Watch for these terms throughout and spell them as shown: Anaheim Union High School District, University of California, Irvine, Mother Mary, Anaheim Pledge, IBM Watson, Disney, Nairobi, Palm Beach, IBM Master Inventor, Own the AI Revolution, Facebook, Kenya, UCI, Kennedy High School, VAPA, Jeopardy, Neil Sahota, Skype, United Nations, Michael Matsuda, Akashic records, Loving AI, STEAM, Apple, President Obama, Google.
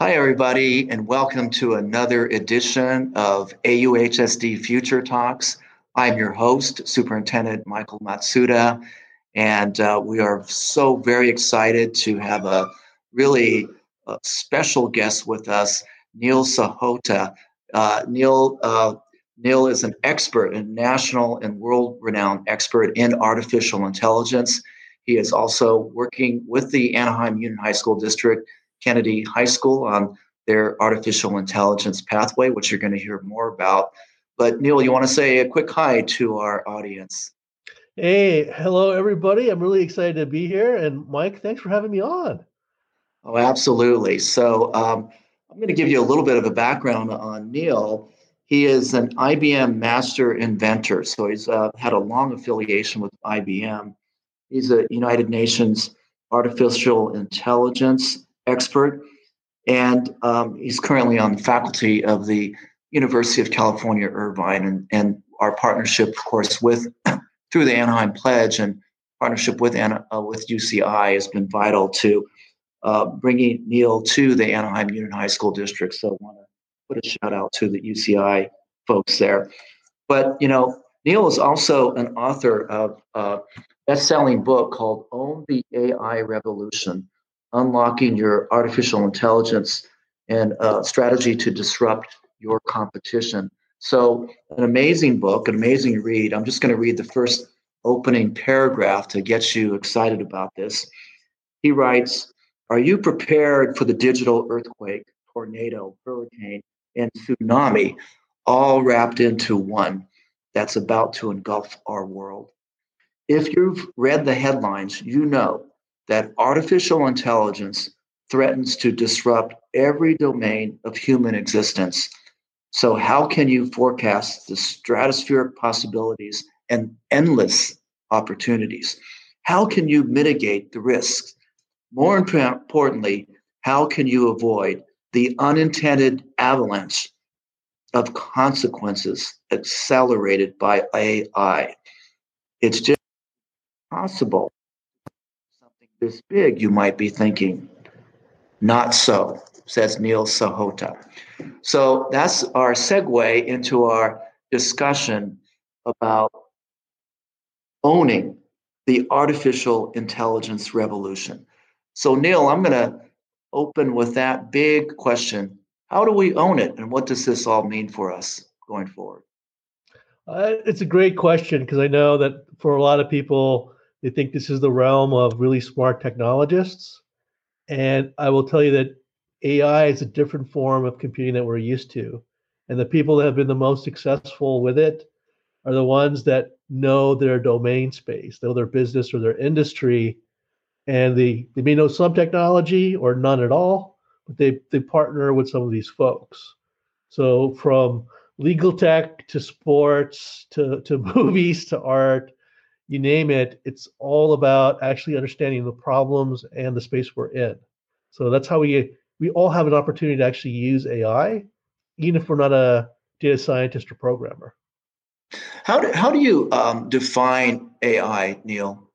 Hi, everybody, and welcome to another edition of AUHSD Future Talks. I'm your host, Superintendent Michael Matsuda, and we are so very excited to have a really special guest with us, Neil Sahota. Neil is an expert, a national and world-renowned expert in artificial intelligence. He is also working with the Anaheim Union High School District, Kennedy High School, on their artificial intelligence pathway, which you're going to hear more about. But Neil, you want to say a quick hi to our audience? Hey, hello, everybody. I'm really excited to be here. And Mike, thanks for having me on. Oh, absolutely. So I'm going to give you a little bit of a background on Neil. He is an IBM Master Inventor. So he's had a long affiliation with IBM. He's a United Nations artificial intelligence expert, and he's currently on the faculty of the University of California, Irvine, and our partnership, of course, with through the Anaheim Pledge and partnership with UCI has been vital to bringing Neil to the Anaheim Union High School District. So I want to put a shout out to the UCI folks there. But, you know, Neil is also an author of a best-selling book called Own the AI Revolution, Unlocking Your Artificial Intelligence and Strategy to Disrupt Your Competition. So an amazing book, an amazing read. I'm just going to read the first opening paragraph to get you excited about this. He writes, "Are you prepared for the digital earthquake, tornado, hurricane, and tsunami, all wrapped into one that's about to engulf our world? If you've read the headlines, you know that artificial intelligence threatens to disrupt every domain of human existence. So how can you forecast the stratospheric possibilities and endless opportunities? How can you mitigate the risks? More importantly, how can you avoid the unintended avalanche of consequences accelerated by AI? It's just possible. This big, you might be thinking. Not so," says Neil Sahota. So that's our segue into our discussion about owning the artificial intelligence revolution. So Neil, I'm going to open with that big question. How do we own it? And what does this all mean for us going forward? It's a great question, because I know that for a lot of people, they think this is the realm of really smart technologists. And I will tell you that AI is a different form of computing that we're used to. And the people that have been the most successful with it are the ones that know their domain space, know their business or their industry. And they may know some technology or none at all, but they partner with some of these folks. So from legal tech to sports to movies to art, you name it, it's all about actually understanding the problems and the space we're in. So that's how we all have an opportunity to actually use AI, even if we're not a data scientist or programmer. How do you define AI, Neil?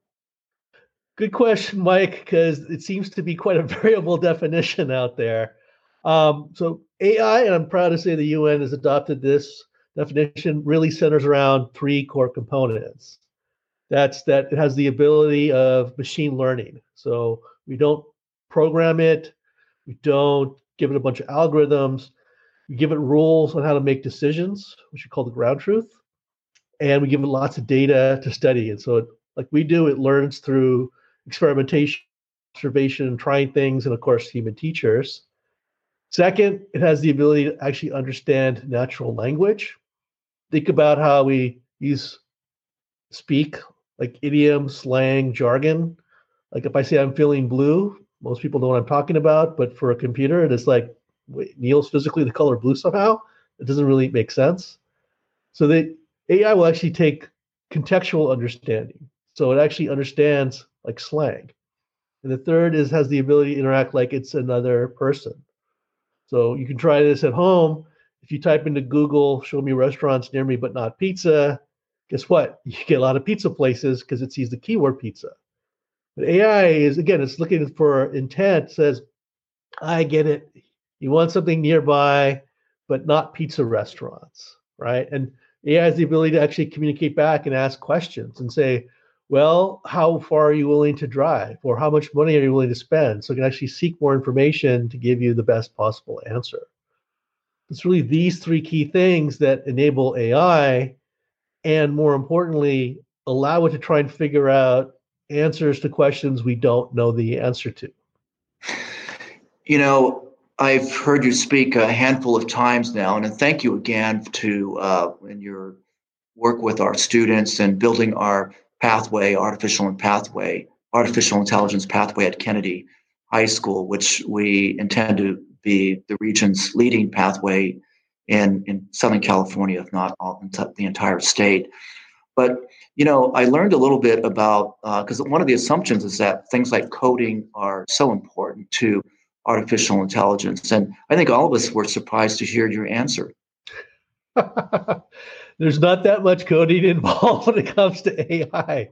Good question, Mike, because it seems to be quite a variable definition out there. So AI, and I'm proud to say the UN has adopted this definition, really centers around three core components. That's that it has the ability of machine learning. So we don't program it. We don't give it a bunch of algorithms. We give it rules on how to make decisions, which we call the ground truth. And we give it lots of data to study. And so, like we do, it learns through experimentation, observation, trying things, and of course, human teachers. Second, it has the ability to actually understand natural language. Think about how we speak, like idiom, slang, jargon. Like if I say I'm feeling blue, most people know what I'm talking about, but for a computer, it's like, wait, Neil's physically the color blue somehow? It doesn't really make sense. So the AI will actually take contextual understanding. So it actually understands like slang. And the third is has the ability to interact like it's another person. So you can try this at home. If you type into Google, show me restaurants near me, but not pizza, guess what? You get a lot of pizza places because it sees the keyword pizza. But AI is, again, it's looking for intent, says, I get it. You want something nearby, but not pizza restaurants, right? And AI has the ability to actually communicate back and ask questions and say, well, how far are you willing to drive? Or how much money are you willing to spend? So it can actually seek more information to give you the best possible answer. It's really these three key things that enable AI and, more importantly, allow it to try and figure out answers to questions we don't know the answer to. You know, I've heard you speak a handful of times now, and thank you again to in your work with our students and building our pathway, artificial intelligence pathway at Kennedy High School, which we intend to be the region's leading pathway in Southern California, if not the entire state. But, you know, I learned a little bit about, because one of the assumptions is that things like coding are so important to artificial intelligence. And I think all of us were surprised to hear your answer. There's not that much coding involved when it comes to AI,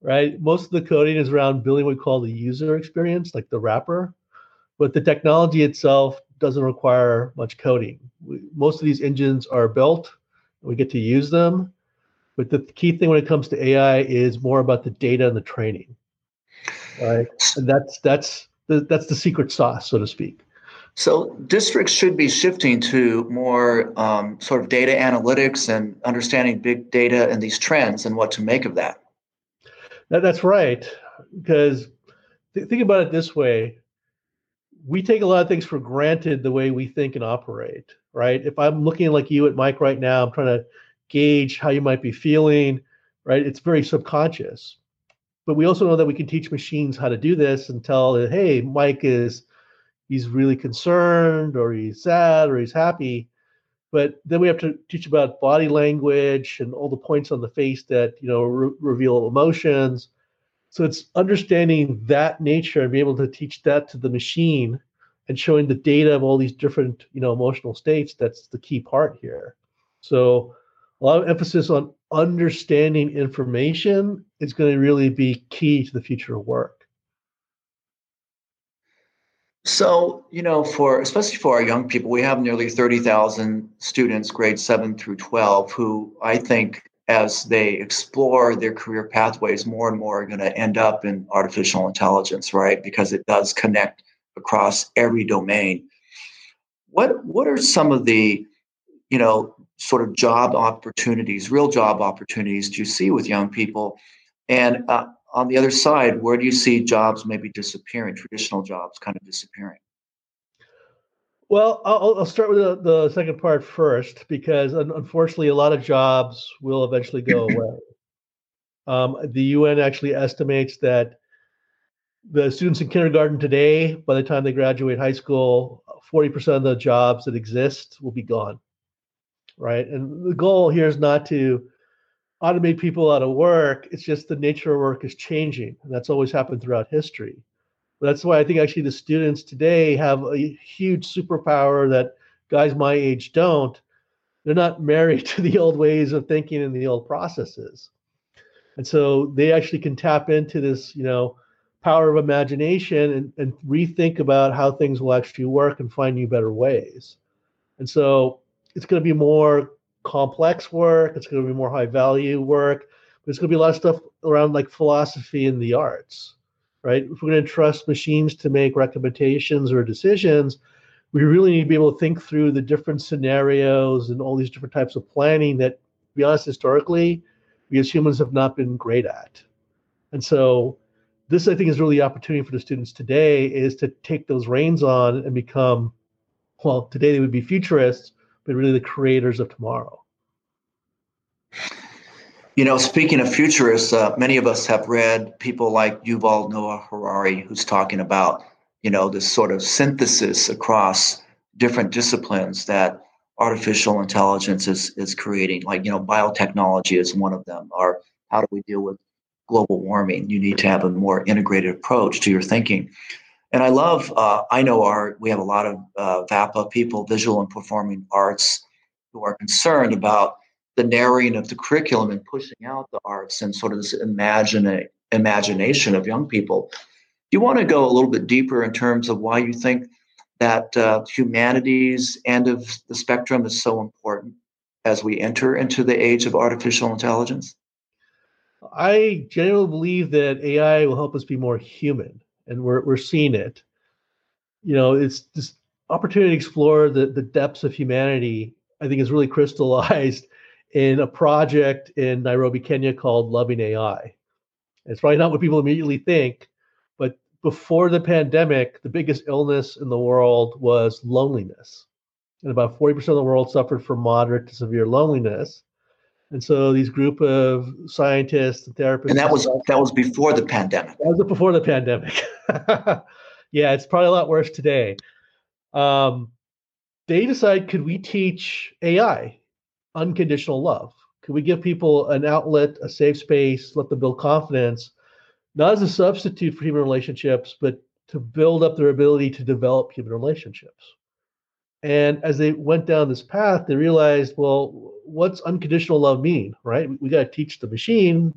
right? Most of the coding is around building what we call the user experience, like the wrapper, but the technology itself doesn't require much coding. Most of these engines are built, and we get to use them. But the key thing when it comes to AI is more about the data and the training, right? And that's the secret sauce, so to speak. So districts should be shifting to more sort of data analytics and understanding big data and these trends and what to make of that. That's right. Because think about it this way. We take a lot of things for granted the way we think and operate, right? If I'm looking like you at Mike right now, I'm trying to gauge how you might be feeling, right? It's very subconscious. But we also know that we can teach machines how to do this and tell that, hey, Mike he's really concerned, or he's sad, or he's happy. But then we have to teach about body language and all the points on the face that, you know, reveal emotions. So it's understanding that nature and being able to teach that to the machine and showing the data of all these different, you know, emotional states. That's the key part here. So a lot of emphasis on understanding information is going to really be key to the future of work. So, you know, especially for our young people, we have nearly 30,000 students, grades 7 through 12, who I think as they explore their career pathways, more and more are going to end up in artificial intelligence, right? Because it does connect across every domain. What are some of the, you know, sort of job opportunities, real job opportunities do you see with young people? And on the other side, where do you see jobs maybe disappearing, traditional jobs kind of disappearing? Well, I'll start with the second part first, because unfortunately, a lot of jobs will eventually go away. The UN actually estimates that the students in kindergarten today, by the time they graduate high school, 40% of the jobs that exist will be gone. Right. And the goal here is not to automate people out of work. It's just the nature of work is changing. And that's always happened throughout history. But that's why I think actually the students today have a huge superpower that guys my age don't. They're not married to the old ways of thinking and the old processes. And so they actually can tap into this, you know, power of imagination and rethink about how things will actually work and find new better ways. And so it's going to be more complex work. It's going to be more high value work. There's going to be a lot of stuff around like philosophy and the arts, right? If we're going to trust machines to make recommendations or decisions, we really need to be able to think through the different scenarios and all these different types of planning that, to be honest, historically, we as humans have not been great at. And so this, I think, is really the opportunity for the students today is to take those reins on and become, well, today they would be futurists, but really the creators of tomorrow. You know, speaking of futurists, many of us have read people like Yuval Noah Harari, who's talking about, you know, this sort of synthesis across different disciplines that artificial intelligence is creating. Like, you know, biotechnology is one of them, or how do we deal with global warming? You need to have a more integrated approach to your thinking. And I love, I know we have a lot of VAPA people, visual and performing arts, who are concerned about the narrowing of the curriculum and pushing out the arts and sort of this imagination of young people. Do you want to go a little bit deeper in terms of why you think that humanity's end of the spectrum is so important as we enter into the age of artificial intelligence? I generally believe that AI will help us be more human, and we're seeing it. You know, it's this opportunity to explore the depths of humanity, I think, is really crystallized in a project in Nairobi, Kenya called Loving AI. It's probably not what people immediately think, but before the pandemic, the biggest illness in the world was loneliness. And about 40% of the world suffered from moderate to severe loneliness. And so these group of scientists and therapists. And that was before the pandemic. That was before the pandemic. Yeah, it's probably a lot worse today. They decide, could we teach AI unconditional love? Could we give people an outlet, a safe space, let them build confidence, not as a substitute for human relationships, but to build up their ability to develop human relationships? And as they went down this path, they realized, well, what's unconditional love mean, right? We got to teach the machine.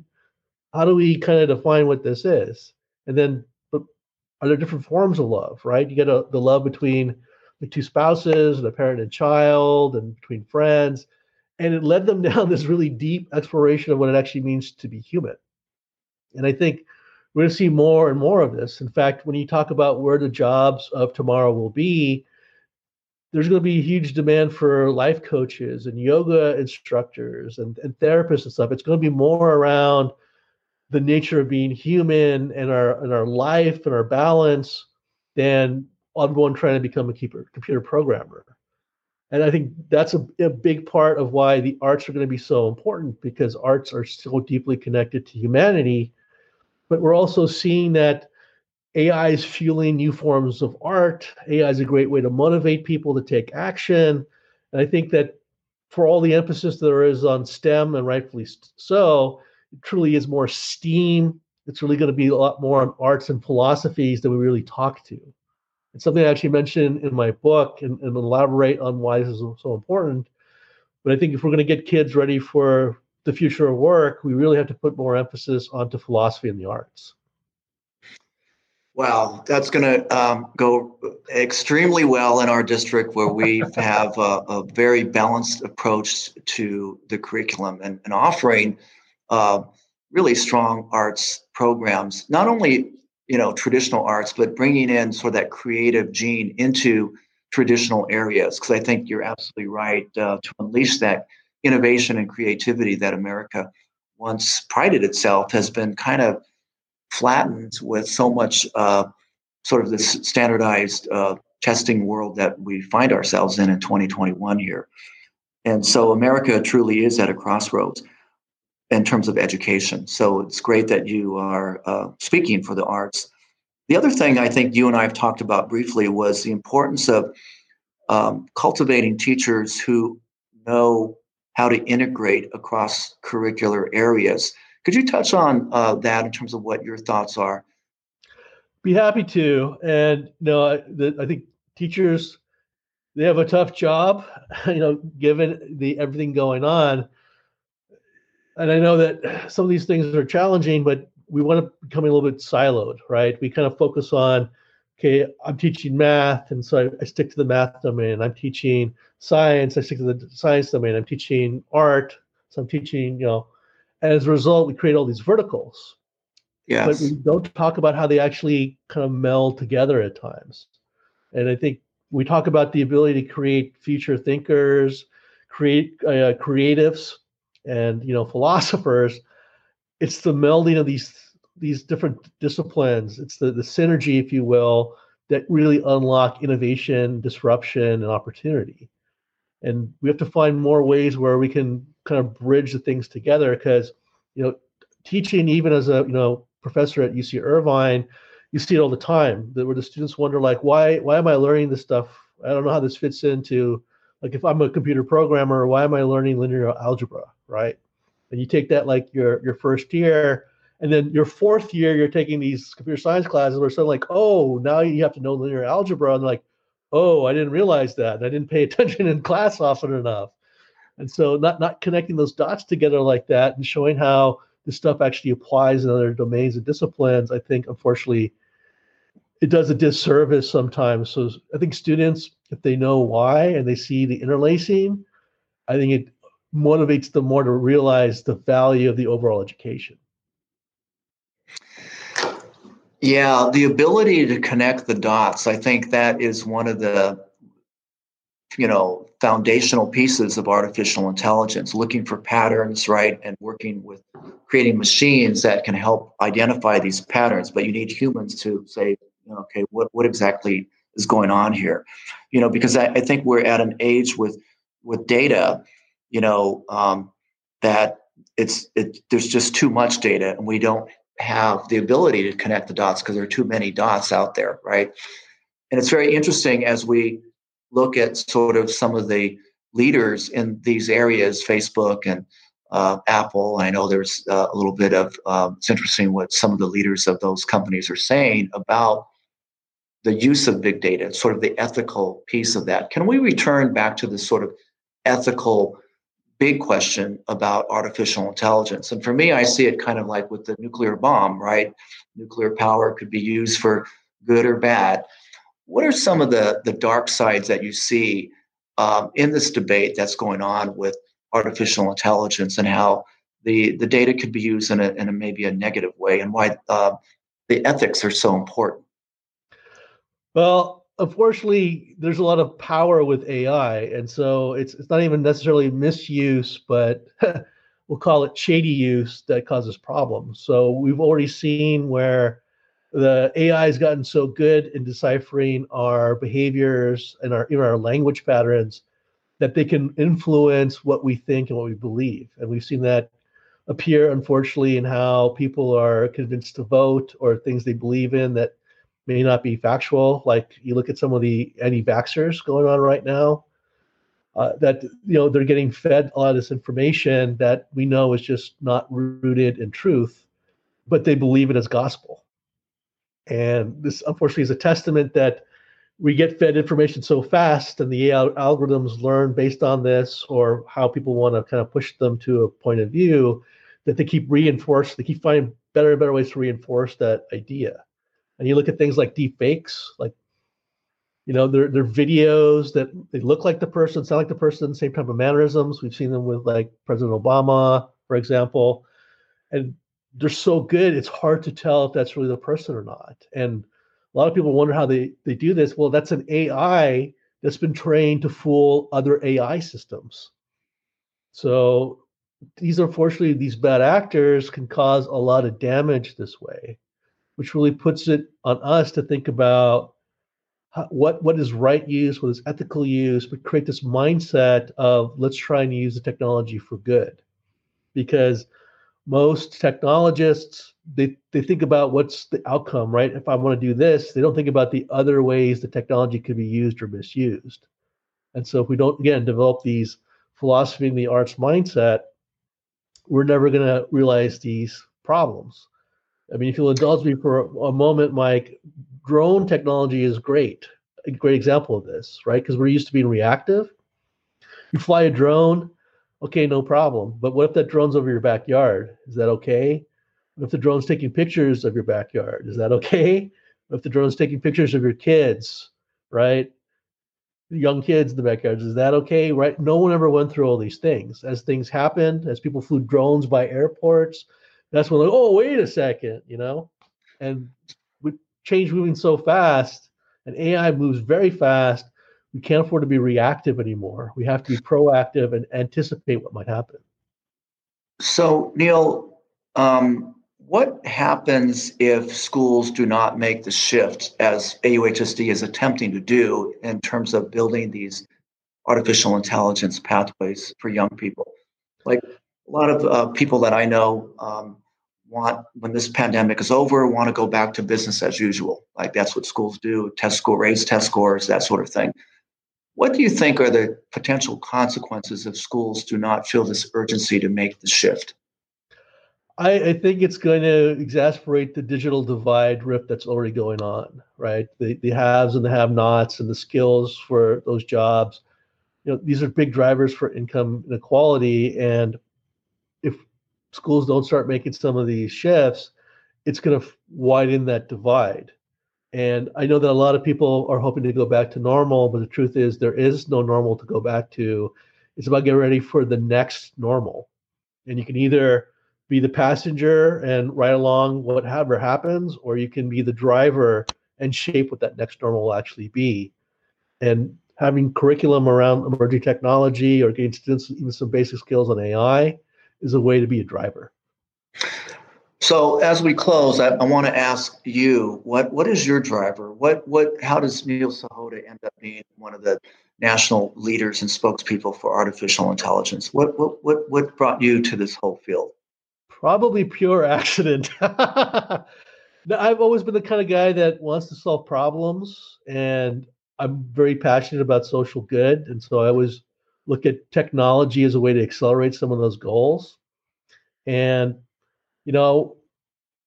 How do we kind of define what this is? And then, but are there different forms of love, right? You got the love between the two spouses and a parent and child and between friends. And it led them down this really deep exploration of what it actually means to be human. And I think we're going to see more and more of this. In fact, when you talk about where the jobs of tomorrow will be, there's going to be a huge demand for life coaches and yoga instructors and therapists and stuff. It's going to be more around the nature of being human and our life and our balance than ongoing trying to become a computer programmer. And I think that's a big part of why the arts are going to be so important, because arts are so deeply connected to humanity. But we're also seeing that AI is fueling new forms of art. AI is a great way to motivate people to take action. And I think that for all the emphasis there is on STEM, and rightfully so, it truly is more STEAM. It's really going to be a lot more on arts and philosophies that we really talk to. It's something I actually mention in my book and elaborate on why this is so important. But I think if we're going to get kids ready for the future of work, we really have to put more emphasis onto philosophy and the arts. Wow, that's going to go extremely well in our district, where we have a very balanced approach to the curriculum and offering really strong arts programs, not only traditional arts, but bringing in sort of that creative gene into traditional areas. Because I think you're absolutely right to unleash that innovation and creativity that America once prided itself has been kind of flattened with so much sort of this standardized testing world that we find ourselves in 2021 here. And so America truly is at a crossroads in terms of education. So it's great that you are speaking for the arts. The other thing I think you and I have talked about briefly was the importance of cultivating teachers who know how to integrate across curricular areas. Could you touch on that in terms of what your thoughts are? Be happy to. And no, I think teachers, they have a tough job, given everything going on. And I know that some of these things are challenging, but we want to become a little bit siloed, right? We kind of focus on, okay, I'm teaching math, and so I stick to the math domain. I'm teaching science, I stick to the science domain. I'm teaching art, so I'm teaching, and as a result, we create all these verticals. Yes. But we don't talk about how they actually kind of meld together at times. And I think we talk about the ability to create future thinkers, create creatives, and philosophers. It's the melding of these different disciplines. It's the synergy, if you will, that really unlock innovation, disruption, and opportunity. And we have to find more ways where we can kind of bridge the things together, because teaching, even as a professor at UC Irvine, you see it all the time, that where the students wonder, like, why am I learning this stuff? I don't know how this fits into, like, if I'm a computer programmer, why am I learning linear algebra, right? And you take that like your first year, and then your fourth year, you're taking these computer science classes where suddenly, like, oh, now you have to know linear algebra. And like, oh, I didn't realize that. I didn't pay attention in class often enough. And so not connecting those dots together like that and showing how this stuff actually applies in other domains and disciplines, I think, unfortunately, it does a disservice sometimes. So I think students, if they know why and they see the interlacing, I think it motivates them more to realize the value of the overall education. Yeah, the ability to connect the dots, I think that is one of the, you know, foundational pieces of artificial intelligence, looking for patterns, right, and working with creating machines that can help identify these patterns. But you need humans to say, okay, what exactly is going on here? You know, because I think we're at an age with data, you know, that there's just too much data, and we don't have the ability to connect the dots because there are too many dots out there, right? And it's very interesting as we look at sort of some of the leaders in these areas, Facebook and Apple. I know there's a little bit of, it's interesting what some of the leaders of those companies are saying about the use of big data, sort of the ethical piece of that. Can we return back to this sort of ethical big question about artificial intelligence? And for me, I see it kind of like with the nuclear bomb, right? Nuclear power could be used for good or bad. What are some of the dark sides that you see in this debate that's going on with artificial intelligence, and how the data could be used in a maybe a negative way, and why the ethics are so important? Well, unfortunately, there's a lot of power with AI, and so it's not even necessarily misuse, but we'll call it shady use that causes problems. So we've already seen where the AI has gotten so good in deciphering our behaviors and our language patterns that they can influence what we think and what we believe. And we've seen that appear, unfortunately, in how people are convinced to vote or things they believe in that may not be factual. Like you look at some of the anti-vaxxers going on right now, that they're getting fed a lot of this information that we know is just not rooted in truth, but they believe it as gospel. And this, unfortunately, is a testament that we get fed information so fast, and the algorithms learn based on this or how people want to kind of push them to a point of view, that they keep finding better and better ways to reinforce that idea. And you look at things like deep fakes, like, they're videos that they look like the person, sound like the person, same type of mannerisms. We've seen them with like President Obama, for example. And they're so good, it's hard to tell if that's really the person or not. And a lot of people wonder how they do this. Well, that's an AI that's been trained to fool other AI systems. So unfortunately, these bad actors can cause a lot of damage this way, which really puts it on us to think about what is right use, what is ethical use, but create this mindset of let's try and use the technology for good. Because most technologists, they think about what's the outcome, right? If I want to do this, they don't think about the other ways the technology could be used or misused. And so if we don't, again, develop these philosophy and the arts mindset, we're never going to realize these problems. I mean, if you'll indulge me for a moment, Mike, drone technology is great, a great example of this, right? Because we're used to being reactive. You fly a drone, okay, no problem. But what if that drone's over your backyard? Is that okay? What if the drone's taking pictures of your backyard? Is that okay? What if the drone's taking pictures of your kids, right? Young kids in the backyards, is that okay, right? No one ever went through all these things. As things happened, as people flew drones by airports, that's when, like, oh, wait a second, And with change moving so fast, and AI moves very fast, we can't afford to be reactive anymore. We have to be proactive and anticipate what might happen. So, Neil, what happens if schools do not make the shift, as AUHSD is attempting to do, in terms of building these artificial intelligence pathways for young people? Like a lot of people that I know want, when this pandemic is over, want to go back to business as usual. Like that's what schools do, raise test scores, that sort of thing. What do you think are the potential consequences if schools do not feel this urgency to make the shift? I think it's going to exacerbate the digital divide rift that's already going on, right? The haves and the have-nots and the skills for those jobs. These are big drivers for income inequality. And if schools don't start making some of these shifts, it's going to widen that divide. And I know that a lot of people are hoping to go back to normal, but the truth is there is no normal to go back to. It's about getting ready for the next normal. And you can either be the passenger and ride along whatever happens, or you can be the driver and shape what that next normal will actually be. And having curriculum around emerging technology or getting students even some basic skills on AI is a way to be a driver. So as we close, I want to ask you, what is your driver? How does Neil Sahota end up being one of the national leaders and spokespeople for artificial intelligence? What brought you to this whole field? Probably pure accident. Now, I've always been the kind of guy that wants to solve problems, and I'm very passionate about social good. And so I always look at technology as a way to accelerate some of those goals. And, you know,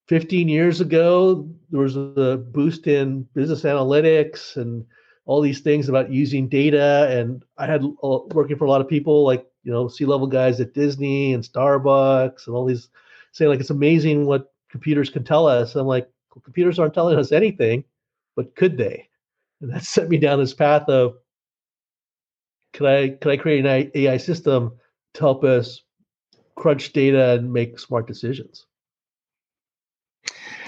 15 years ago, there was a boost in business analytics and all these things about using data. And I had working for a lot of people like, you know, C-level guys at Disney and Starbucks and all these saying like, it's amazing what computers can tell us. I'm like, well, computers aren't telling us anything, but could they? And that set me down this path of, could I create an AI system to help us crunch data and make smart decisions?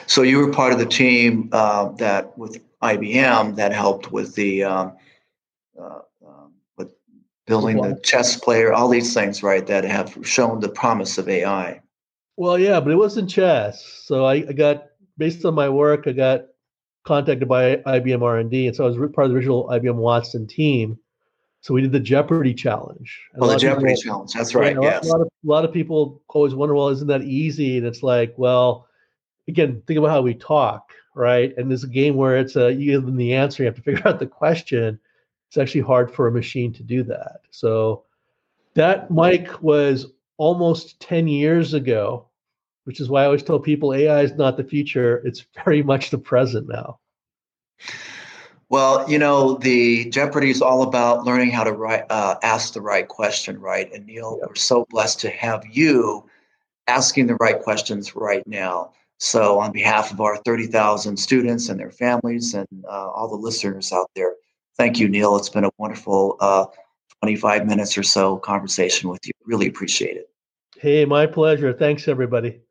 So you were part of the team that with IBM that helped with the with building the chess player, all these things, right, that have shown the promise of AI. Well, yeah, but it wasn't chess. So I got, based on my work, I got contacted by IBM R&D. And so I was part of the original IBM Watson team. So we did the Jeopardy challenge. Oh, the Jeopardy challenge. That's right. Yes. A lot of people always wonder, well, isn't that easy? And it's like, well, again, think about how we talk, right? And there's a game where it's you give them the answer, you have to figure out the question. It's actually hard for a machine to do that. So that, Mike, was almost 10 years ago, which is why I always tell people AI is not the future. It's very much the present now. Well, you know, the Jeopardy is all about learning how to ask the right question, right? And Neil, We're so blessed to have you asking the right questions right now. So on behalf of our 30,000 students and their families and all the listeners out there, thank you, Neil. It's been a wonderful 25 minutes or so conversation with you. Really appreciate it. Hey, my pleasure. Thanks, everybody.